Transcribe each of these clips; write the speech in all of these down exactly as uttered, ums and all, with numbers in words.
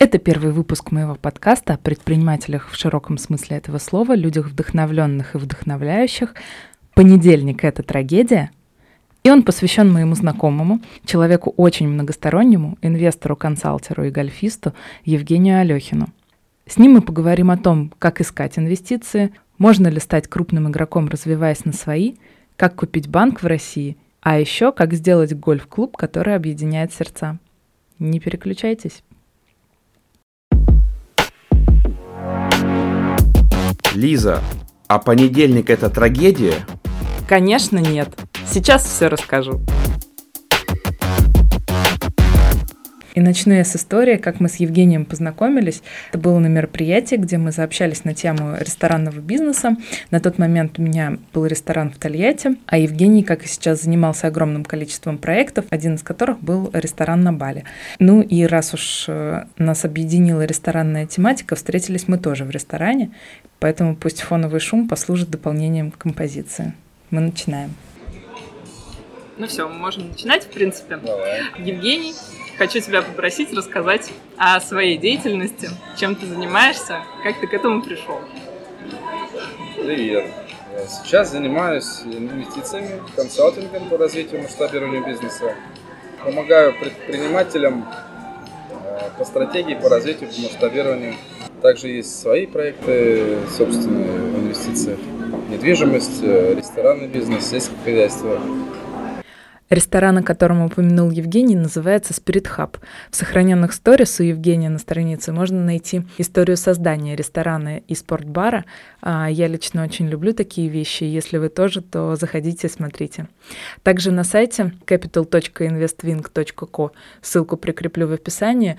Это первый выпуск моего подкаста о предпринимателях в широком смысле этого слова, людях вдохновленных и вдохновляющих. Понедельник — это трагедия, и он посвящен моему знакомому, человеку очень многостороннему, инвестору, консалтеру и гольфисту Евгению Алёхину. С ним мы поговорим о том, как искать инвестиции, можно ли стать крупным игроком, развиваясь на свои, как купить банк в России, а еще как сделать гольф-клуб, который объединяет сердца. Не переключайтесь. Лиза, а понедельник — это трагедия? Конечно, нет. Сейчас все расскажу. И начну я с истории, как мы с Евгением познакомились. Это было на мероприятии, где мы заобщались на тему ресторанного бизнеса. На тот момент у меня был ресторан в Тольятти, а Евгений, как и сейчас, занимался огромным количеством проектов, один из которых был ресторан на Бали. Ну и раз уж нас объединила ресторанная тематика, встретились мы тоже в ресторане, поэтому пусть фоновый шум послужит дополнением к композиции. Мы начинаем. Ну все, мы можем начинать, в принципе. Давай. Евгений, хочу тебя попросить рассказать о своей деятельности, чем ты занимаешься, как ты к этому пришел. Привет. Я сейчас занимаюсь инвестициями, консалтингом по развитию и масштабированию бизнеса. Помогаю предпринимателям по стратегии, по развитию, по масштабированию. Также есть свои проекты, собственные инвестиции, недвижимость, ресторанный бизнес, сельское хозяйство. Ресторан, о котором упомянул Евгений, называется Spirit Hub. В сохраненных сторис у Евгения на странице можно найти историю создания ресторана и спортбара. Я лично очень люблю такие вещи. Если вы тоже, то заходите и смотрите. Также на сайте capital точка инвествинг точка ко, ссылку прикреплю в описании,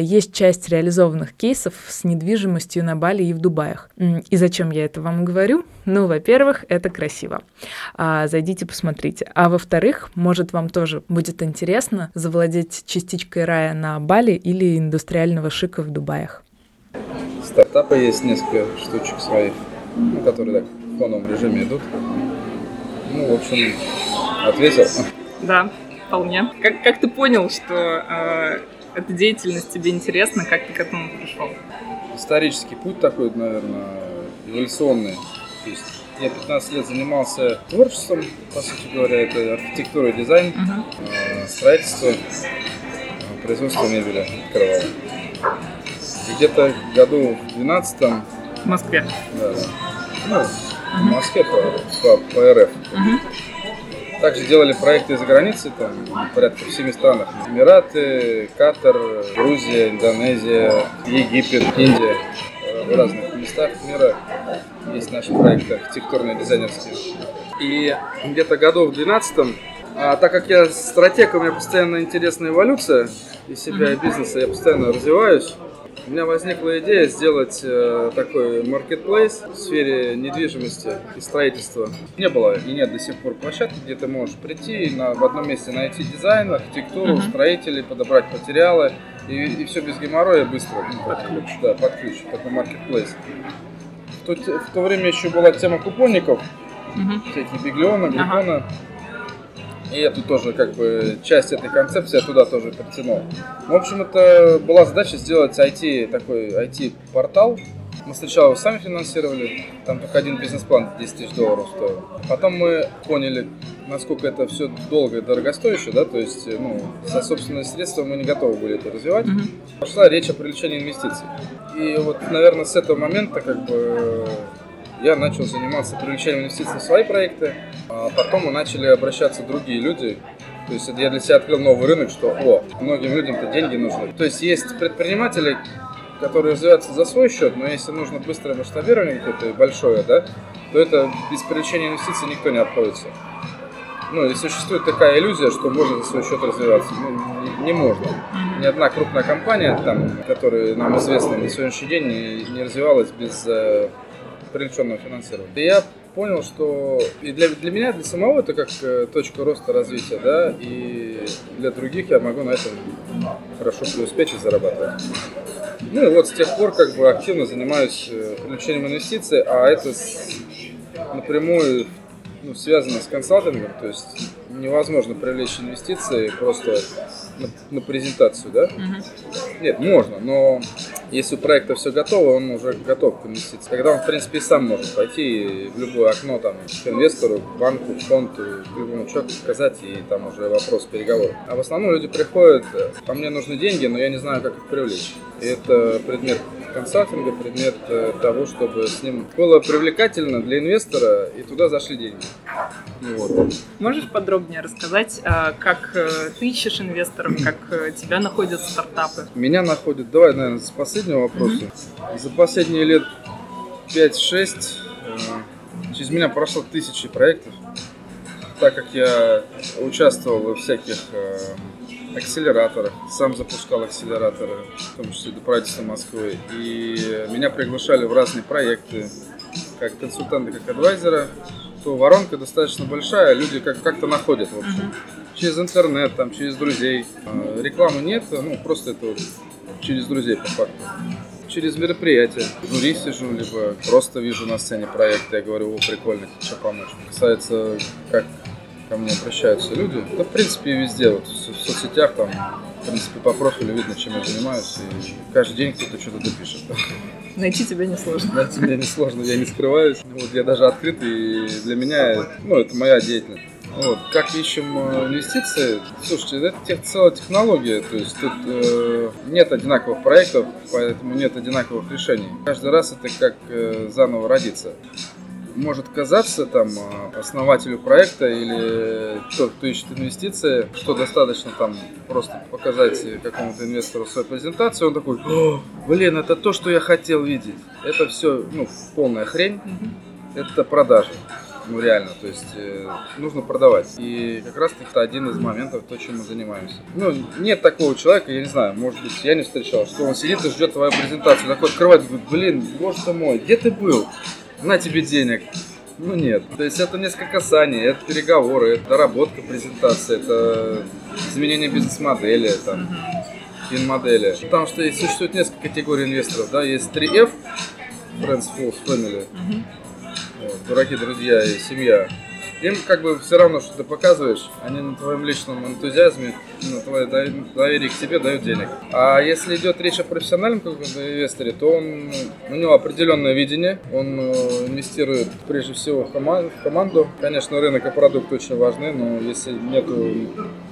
есть часть реализованных кейсов с недвижимостью на Бали и в Дубаях. И зачем я это вам говорю? Ну, во-первых, это красиво. Зайдите, посмотрите. А во-вторых, может, вам тоже будет интересно завладеть частичкой рая на Бали или индустриального шика в Дубаях. Стартапы есть несколько штучек своих, ну, которые так в фоновом режиме идут. Ну, в общем, ответил. Да, вполне. Как, как ты понял, что э, эта деятельность тебе интересна, как ты к этому пришел? Исторический путь такой, наверное, эволюционный. То есть я пятнадцать лет занимался творчеством, по сути говоря, это архитектура и дизайн, uh-huh. строительство, производство мебели открывало. Где-то году в двенадцатом... В Москве? Да, да. Ну, uh-huh. в Москве по, по, по эр эф. Uh-huh. Также делали проекты за границей, там, порядка в семи странах. Эмираты, Катар, Грузия, Индонезия, Египет, Индия. В разных местах мира есть наши проекты архитектурные, дизайнерские. И где-то годов в двенадцатом, а так как я стратег, у меня постоянно интересная эволюция из себя и бизнеса, я постоянно развиваюсь, у меня возникла идея сделать э, такой маркетплейс в сфере недвижимости и строительства. Не было и нет до сих пор площадки, где ты можешь прийти, на, в одном месте найти дизайн, архитектуру, uh-huh. строителей, подобрать материалы. И, и все без геморроя, быстро. Под ключ. Да, под ключ, такой маркетплейс. В то, в то время еще была тема купонников, uh-huh. всякие биглиона, гликона. Uh-huh. И эту тоже, как бы, часть этой концепции я туда тоже притянул. В общем, это была задача сделать ай ти, такой ай ти-портал. Мы сначала его сами финансировали, там только один бизнес-план десять тысяч долларов стоил. Потом мы поняли, насколько это все долго и дорогостояще, да, то есть, ну, со собственными средствами мы не готовы были это развивать. Mm-hmm. Пошла речь о привлечении инвестиций. И вот, наверное, с этого момента, как бы, я начал заниматься привлечением инвестиций в свои проекты, а потом мы начали обращаться другие люди. То есть я для себя открыл новый рынок, что, о, многим людям-то деньги нужны. То есть есть предприниматели, которые развиваются за свой счет, но если нужно быстрое масштабирование какое-то большое, да, то это без привлечения инвестиций никто не обходится. Ну, и существует такая иллюзия, что можно за свой счет развиваться. Ну, не, не можно. Ни одна крупная компания, там, которая нам известна на сегодняшний день, не, не развивалась без э, привлеченного финансирования. И я понял, что и для, для меня, для самого, это как э, точка роста развития, да, и для других я могу на этом хорошо преуспеть, зарабатывать. Ну и вот с тех пор, как бы, активно занимаюсь привлечением инвестиций, а это с, напрямую, ну, связано с консалтингом, то есть невозможно привлечь инвестиции просто на, на презентацию, да? Угу. Нет, можно, но если у проекта все готово, он уже готов к инвестициям. Когда он, в принципе, и сам может пойти в любое окно, там, к инвестору, к банку, к фонду, к любому человеку сказать, и там уже вопрос переговоров. А в основном люди приходят, а мне нужны деньги, но я не знаю, как их привлечь. И это предмет консалтинга, предмет того, чтобы с ним было привлекательно для инвестора, и туда зашли деньги. Вот. Можешь подробнее рассказать, как ты ищешь инвесторов, как тебя находят стартапы? Меня находят, давай, наверное, с последнего вопроса. Mm-hmm. За последние лет пять-шесть через меня прошло тысячи проектов, так как я участвовал во всяких акселераторах, сам запускал акселераторы, в том числе до правительства Москвы, и меня приглашали в разные проекты, как консультанты, как адвайзера, то воронка достаточно большая, люди как- как-то находят, в общем, uh-huh. через интернет, там, через друзей, рекламы нет, ну, просто это вот через друзей, по факту. Через мероприятия. Жюри сижу, либо просто вижу на сцене проект, я говорю, о, прикольно, хочу помочь. Касается, как ко мне обращаются люди, да, в принципе, везде, вот, в соцсетях, там, в принципе, по профилю видно, чем я занимаюсь, и каждый день кто-то что-то допишет. Найти тебя несложно. Найти меня несложно, я не скрываюсь, вот, я даже открыт, и для меня, ну, это моя деятельность. Вот, как ищем инвестиции? Слушайте, это тех, целая технология, то есть тут э, нет одинаковых проектов, поэтому нет одинаковых решений. Каждый раз это как э, заново родиться. Может казаться там основателю проекта или тот, кто ищет инвестиции, что достаточно там просто показать какому-то инвестору свою презентацию, он такой: блин, это то, что я хотел видеть. Это все, ну, полная хрень, это продажи. Ну, реально, то есть э, нужно продавать. И как раз-таки это один из моментов, то, чем мы занимаемся. Ну, нет такого человека, я не знаю, может быть, я не встречал, что он сидит и ждет твою презентацию, такой открывает и говорит: блин, боже ты мой, где ты был? На тебе денег. Ну, нет. То есть это несколько касаний, это переговоры, это доработка презентации, это изменение бизнес-модели, там, фин-модели. Потому что существует несколько категорий инвесторов, да, есть три эф, Friends, Fools, Family. Дураки, друзья и семья. Им как бы все равно, что ты показываешь, они на твоем личном энтузиазме, на твоем доверии к тебе дают денег. А если идет речь о профессиональном каком-то инвесторе, то он, у него определенное видение, он инвестирует прежде всего в команду. Конечно, рынок и продукт очень важны, но если нету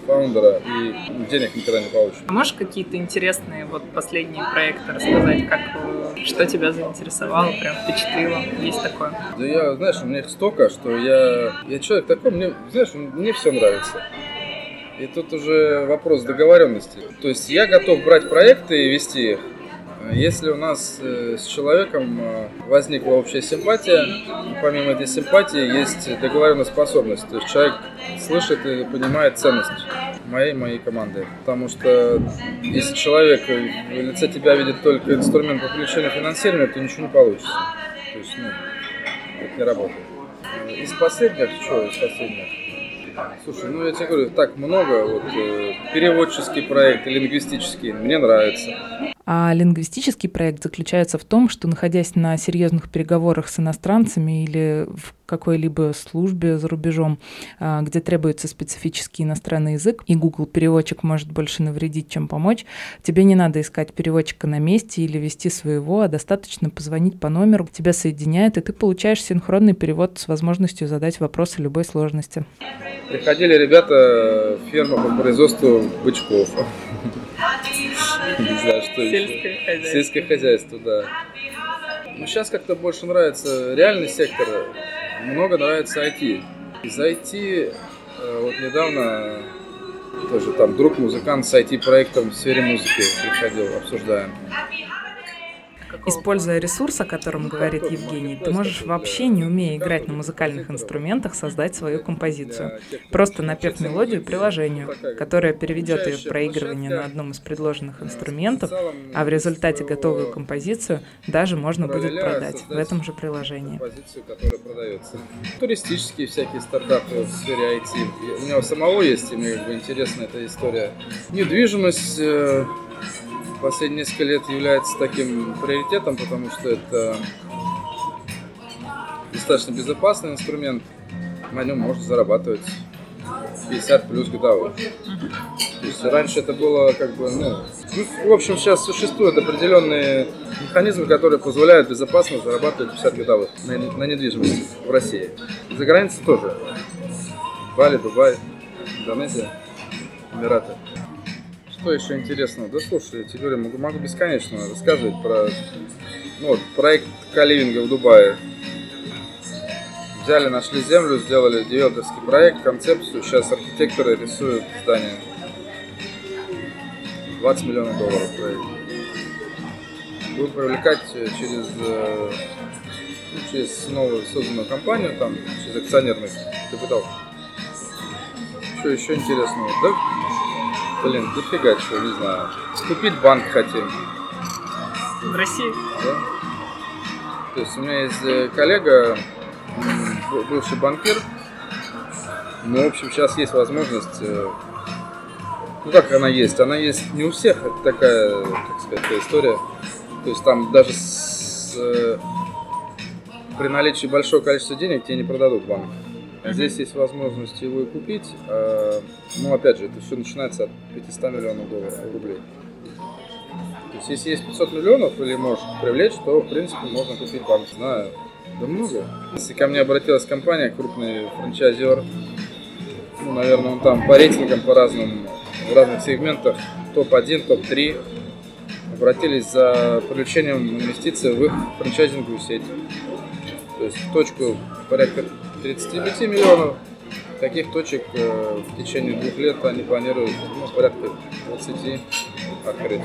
фаундера, и денег никогда не получишь. А можешь какие-то интересные вот последние проекты рассказать, как, что тебя заинтересовало, прям впечатлило? Есть такое? Да я, знаешь, у меня их столько, что я, я человек такой, мне, знаешь, мне все нравится. И тут уже вопрос договоренности. То есть я готов брать проекты и вести их. Если у нас с человеком возникла общая симпатия, помимо этой симпатии есть договореноспособность, то есть человек слышит и понимает ценность моей моей команды. Потому что если человек в лице тебя видит только инструмент по привлечению финансирования, то ничего не получится. То есть, ну, это не работает. Из последних, что из последних? Слушай, ну я тебе говорю, так много, вот, переводческий проект, лингвистический, мне нравится. А лингвистический проект заключается в том, что, находясь на серьезных переговорах с иностранцами или в какой-либо службе за рубежом, где требуется специфический иностранный язык, и Google-переводчик может больше навредить, чем помочь, тебе не надо искать переводчика на месте или вести своего, а достаточно позвонить по номеру, тебя соединяют, и ты получаешь синхронный перевод с возможностью задать вопросы любой сложности. Приходили ребята в ферму по производству бычков. Не знаю, что сельское еще. Хозяйство. Сельское хозяйство, да. Но сейчас как-то больше нравится реальный сектор, много нравится ай ти. Из ай ти вот недавно тоже там друг музыкант с ай ти-проектом в сфере музыки приходил, обсуждаем. Используя ресурс, о котором говорит Евгений, ты можешь вообще, не умея играть на музыкальных инструментах, создать свою композицию, просто напев мелодию приложению, которое переведет ее в проигрывание на одном из предложенных инструментов, а в результате готовую композицию даже можно будет продать в этом же приложении. Туристические всякие стартапы в сфере ай ти. У меня у самого есть, и мне интересна эта история. Недвижимость последние несколько лет является таким приоритетом, потому что это достаточно безопасный инструмент, на нем можно зарабатывать. пятьдесят плюс годовых. То есть раньше это было как бы, ну, ну, в общем, сейчас существуют определенные механизмы, которые позволяют безопасно зарабатывать пятьдесят годовых на, на недвижимости в России. За границей тоже. Бали, Дубай, Индонезия, Эмираты. Что еще интересного? Да слушай, я тебе говорю, могу, могу бесконечно рассказывать про ну, вот, проект коливинга в Дубае. Взяли, нашли землю, сделали девелоперский проект, концепцию. Сейчас архитекторы рисуют здание. двадцать миллионов долларов проект. Будут привлекать через, ну, через новую созданную компанию, там, через акционерный капитал. Что еще интересного? Да? Блин, дофига чего, не знаю. Купить банк хотим. В России? Да. То есть у меня есть коллега, бывший банкир, но, в общем, сейчас есть возможность, ну, как она есть, она есть не у всех, это такая, так сказать, такая история, то есть там даже с, при наличии большого количества денег тебе не продадут банк, а здесь есть возможность его и купить, а, ну, опять же, это все начинается от пятьсот миллионов долларов, рублей. То есть, если есть пятьсот миллионов или можешь привлечь, то, в принципе, можно купить банк, знаю. Да много. Если ко мне обратилась компания, крупный франчайзер, ну, наверное, он там по рейтингам, по разным, в разных сегментах, топ один, топ три, обратились за привлечением инвестиций в их франчайзинговую сеть. То есть в точку порядка тридцать пять миллионов, таких точек э, в течение двух лет они планируют ну, порядка двадцать открыть.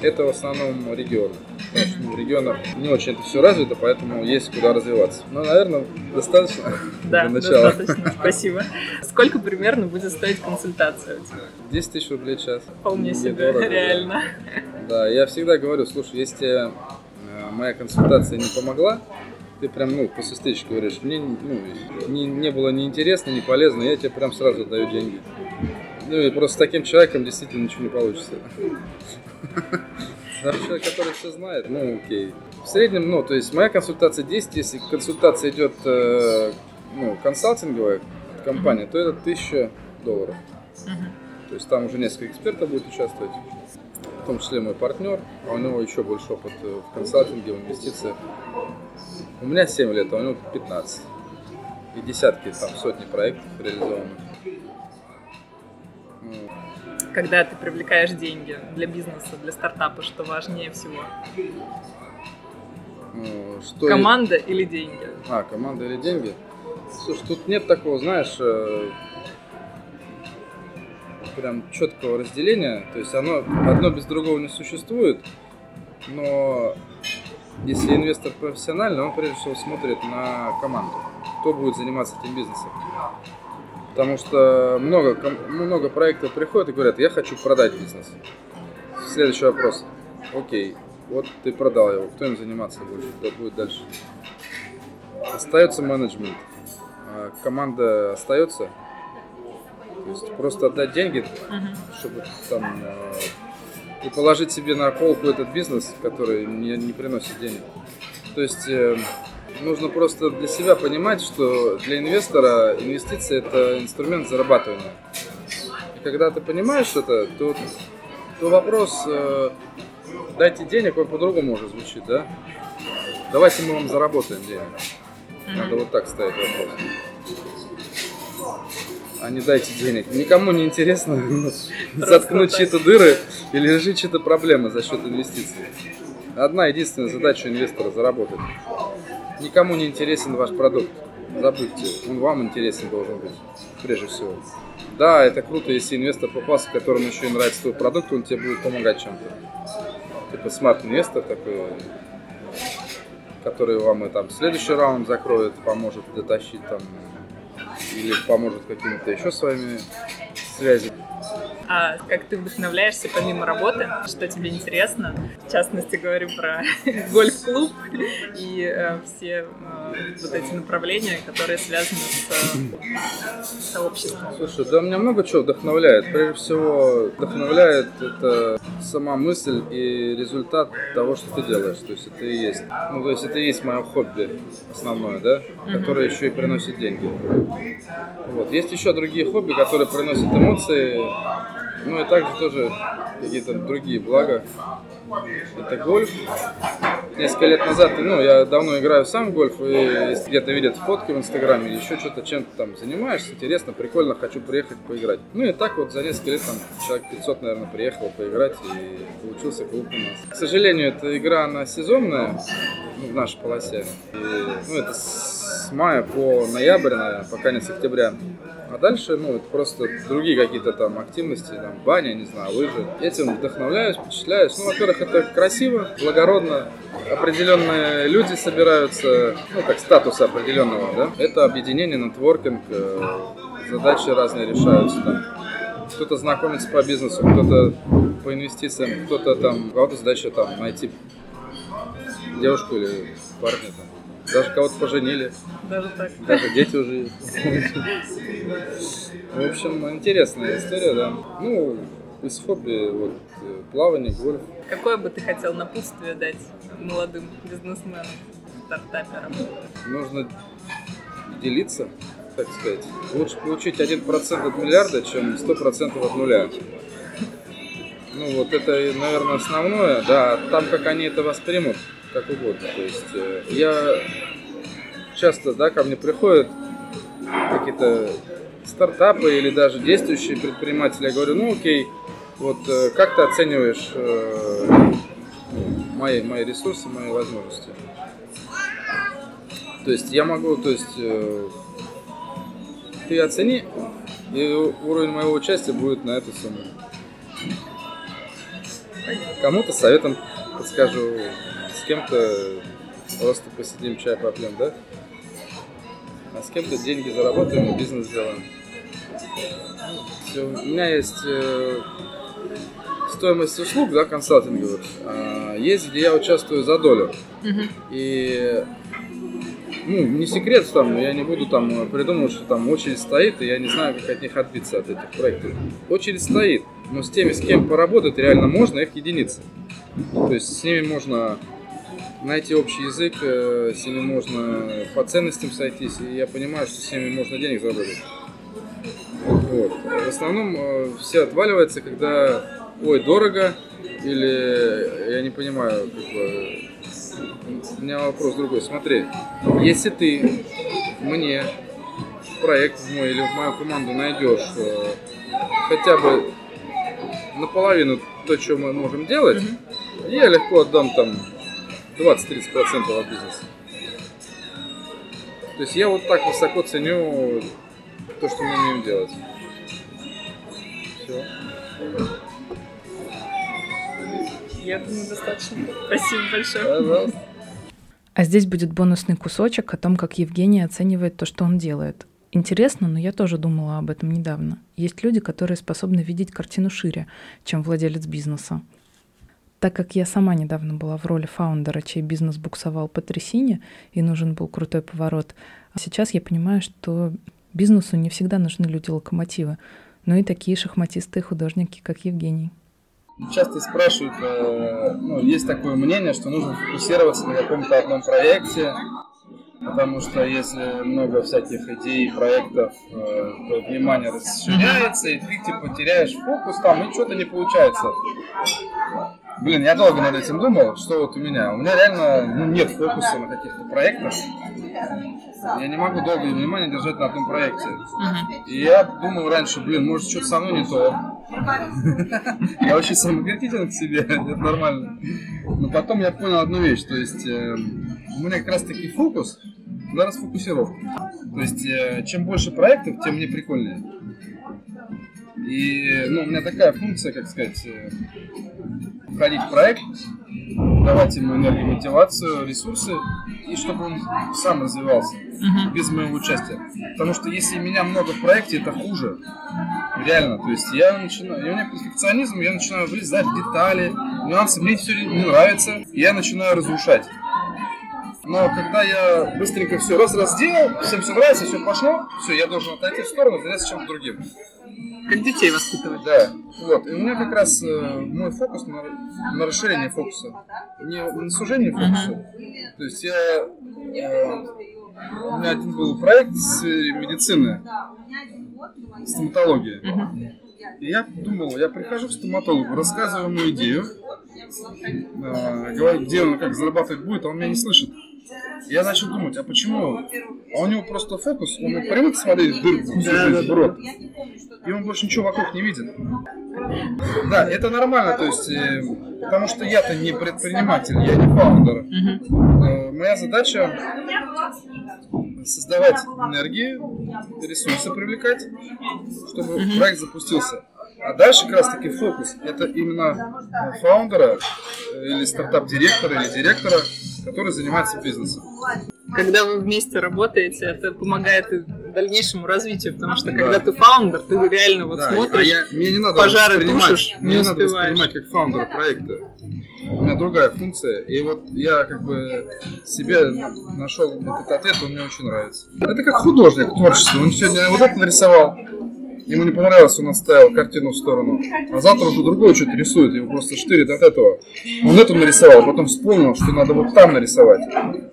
Это в основном регионы. Потому что в регионах не очень это все развито, поэтому есть куда развиваться. Ну, наверное, достаточно да, для начала. Да, достаточно. Спасибо. Сколько примерно будет стоить консультация у тебя? десять тысяч рублей в час. Вполне себе, реально. Да, я всегда говорю, слушай, если тебе моя консультация не помогла, ты прям, ну, по сестричке говоришь, мне ну, не, не было ни интересно, ни полезно, я тебе прям сразу даю деньги. Ну, и просто с таким человеком действительно ничего не получится. Даже человек, который все знает, ну окей. В среднем, ну, то есть моя консультация десять, если консультация идет э, ну, консалтинговая компания, то это тысяча долларов. Uh-huh. То есть там уже несколько экспертов будет участвовать, в том числе мой партнер, а у него еще больше опыт в консалтинге, в инвестициях. У меня семь лет, а у него пятнадцать. И десятки, там сотни проектов реализованы. Когда ты привлекаешь деньги для бизнеса, для стартапа, что важнее всего? Что команда и... или деньги? А, команда или деньги? Слушай, тут нет такого, знаешь, прям четкого разделения. То есть оно одно без другого не существует, но если инвестор профессиональный, он прежде всего смотрит на команду, кто будет заниматься этим бизнесом. Потому что много, много проектов приходят и говорят, я хочу продать бизнес. Следующий вопрос. Окей, вот ты продал его, кто им заниматься будет, кто будет дальше? Остается менеджмент, команда остается. То есть просто отдать деньги, uh-huh. чтобы там и положить себе на полку этот бизнес, который не, не приносит денег. То есть... Нужно просто для себя понимать, что для инвестора инвестиции – это инструмент зарабатывания. И когда ты понимаешь это, то, то вопрос э, «дайте денег» он по-другому уже звучит, да? Давайте мы вам заработаем денег. Надо вот так ставить вопрос. А не «дайте денег». Никому не интересно заткнуть чьи-то дыры или решить чьи-то проблемы за счет инвестиций. Одна единственная задача инвестора – заработать. Никому не интересен ваш продукт, забудьте, он вам интересен должен быть, прежде всего. Да, это круто, если инвестор попался, которому еще и нравится твой продукт, он тебе будет помогать чем-то. Типа смарт-инвестор такой, который вам и там следующий раунд закроет, поможет дотащить там, или поможет какими-то еще своими связями. а как ты вдохновляешься помимо работы, что тебе интересно. В частности, говорю про гольф-клуб и э, все э, вот эти направления, которые связаны с э, сообществом. Слушай, да, меня много чего вдохновляет. Прежде всего, вдохновляет это сама мысль и результат того, что ты делаешь. То есть это и есть. Ну, то есть это и есть мое хобби основное, да, mm-hmm. которое еще и приносит деньги. Вот. Есть еще другие хобби, которые приносят эмоции, ну и также тоже какие-то другие блага. Это гольф. Несколько лет назад, ну, я давно играю сам в гольф, и если где-то видят фотки в Инстаграме или еще что-то, чем-то там занимаешься, интересно, прикольно, хочу приехать поиграть. Ну и так вот за несколько лет, там, человек пятьсот, наверное, приехало поиграть, и получился клуб у нас. К сожалению, эта игра, она сезонная, ну, в нашей полосе, и, ну, это с мая по ноябрь, наверное, пока не с октября. А дальше, ну, это просто другие какие-то там активности, там, баня, не знаю, лыжи. Этим вдохновляюсь, впечатляюсь. Ну, во-первых, это красиво, благородно. Определенные люди собираются, ну, как статуса определенного, да. Это объединение, нетворкинг, задачи разные решаются там. Кто-то знакомится по бизнесу, кто-то по инвестициям, кто-то там, у кого-то задача там найти девушку или парня там. Даже кого-то поженили. Даже так. Даже дети уже есть. В общем, интересная история, да. Ну, из хобби, вот, плавание, гольф. Какое бы ты хотел напутствие дать молодым бизнесменам, стартаперам? Нужно делиться, так сказать. Лучше получить один процент от миллиарда, чем сто процентов от нуля. Ну, вот это, наверное, основное. Да, там, как они это воспримут. Как угодно. То есть э, я часто, да, ко мне приходят какие-то стартапы или даже действующие предприниматели. Я говорю, ну окей, вот э, как ты оцениваешь э, мои, мои ресурсы, мои возможности? То есть я могу, то есть э, ты оцени, и уровень моего участия будет на эту сумму. Кому-то советом подскажу. С кем-то просто посидим, чай попьем, да? А с кем-то деньги заработаем и бизнес сделаем. Все. У меня есть э, стоимость услуг, да, консалтинговых. А есть, где я участвую за долю. Mm-hmm. И, ну, не секрет, там, я не буду там придумывать, что там очередь стоит, и я не знаю, как от них отбиться, от этих проектов. Очередь стоит, но с теми, с кем поработать реально можно, их единицы. То есть с ними можно найти общий язык, с ними можно по ценностям сойтись, и я понимаю, что с ними можно денег заработать. Вот. В основном все отваливаются, когда ой, дорого, или я не понимаю, как бы... У меня вопрос другой. Смотри, если ты мне в проект мой или в мою команду найдешь хотя бы наполовину то, что мы можем делать, mm-hmm. я легко отдам там двадцать-тридцать процентов от бизнеса. То есть я вот так высоко ценю то, что мы умеем делать. Все. Я думаю, достаточно. Спасибо большое. Пожалуйста. А здесь будет бонусный кусочек о том, как Евгений оценивает то, что он делает. Интересно, но я тоже думала об этом недавно. Есть люди, которые способны видеть картину шире, чем владелец бизнеса. Так как я сама недавно была в роли фаундера, чей бизнес буксовал по трясине и нужен был крутой поворот, сейчас я понимаю, что бизнесу не всегда нужны люди-локомотивы, но и такие шахматисты и художники, как Евгений. Часто спрашивают, ну, есть такое мнение, что нужно фокусироваться на каком-то одном проекте, потому что если много всяких идей, проектов, то внимание расширяется, и ты типа теряешь фокус там, и что-то не получается. Блин, я долго над этим думал, что вот у меня. У меня реально, ну, нет фокуса на каких-то проектах. Я не могу долго внимание держать на одном проекте. И я думал раньше, блин, может, что-то со мной не то. Я очень самокритичен к себе, это нормально. Но потом я понял одну вещь, то есть у меня как раз таки фокус на расфокусировку. То есть чем больше проектов, тем мне прикольнее. И, ну, у меня такая функция, как сказать, входить в проект, давать ему энергию, мотивацию, ресурсы, и чтобы он сам развивался uh-huh. без моего участия. Потому что если меня много в проекте, это хуже. Реально. То есть я начинаю, и у меня перфекционизм, я начинаю влезать в детали, нюансы, мне все не нравится, и я начинаю разрушать. Но когда я быстренько все раз-раз сделал, всем все нравится, все пошло, все, я должен отойти в сторону, заняться чем-то другим. Как детей воспитывать. Да. Вот. И у меня как раз э, мой фокус на, на расширение фокуса, не на сужение фокуса. Uh-huh. То есть я, э, у меня один был проект с медицины, стоматология. Uh-huh. И я думал, я прихожу к стоматологу, рассказываю ему идею, э, говорю, где он, как зарабатывать будет, а он меня не слышит. Я начал думать, а почему? А у него просто фокус, он привык смотреть дырку в рот, и он больше ничего вокруг не видит. Да, это нормально, то есть, потому что я-то не предприниматель, я не фаундер. Uh-huh. Моя задача создавать энергии, ресурсы привлекать, чтобы uh-huh. проект запустился. А дальше как раз таки фокус, это именно фаундера или стартап-директора или директора, который занимается бизнесом. Когда вы вместе работаете, это помогает и дальнейшему развитию, потому что да. когда ты фаундер, ты реально вот да. смотришь, а я, мне не надо пожары тушишь, не, не надо воспринимать как фаундера проекта. У меня другая функция, и вот я как бы себе нашел этот ответ, он мне очень нравится. Это как художник творчество, он сегодня вот это нарисовал, ему не понравилось, он оставил картину в сторону. А завтра уже другое что-то рисует, его просто штырит от этого. Он эту нарисовал, а потом вспомнил, что надо вот там нарисовать.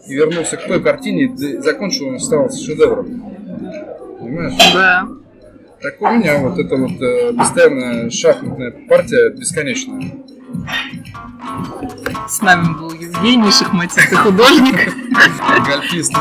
И вернулся к той картине, закончил, он стал шедевром. Понимаешь? Да. Так у меня вот эта вот постоянная шахматная партия бесконечная. С нами был Евгений, шахматист и художник. Гольфист.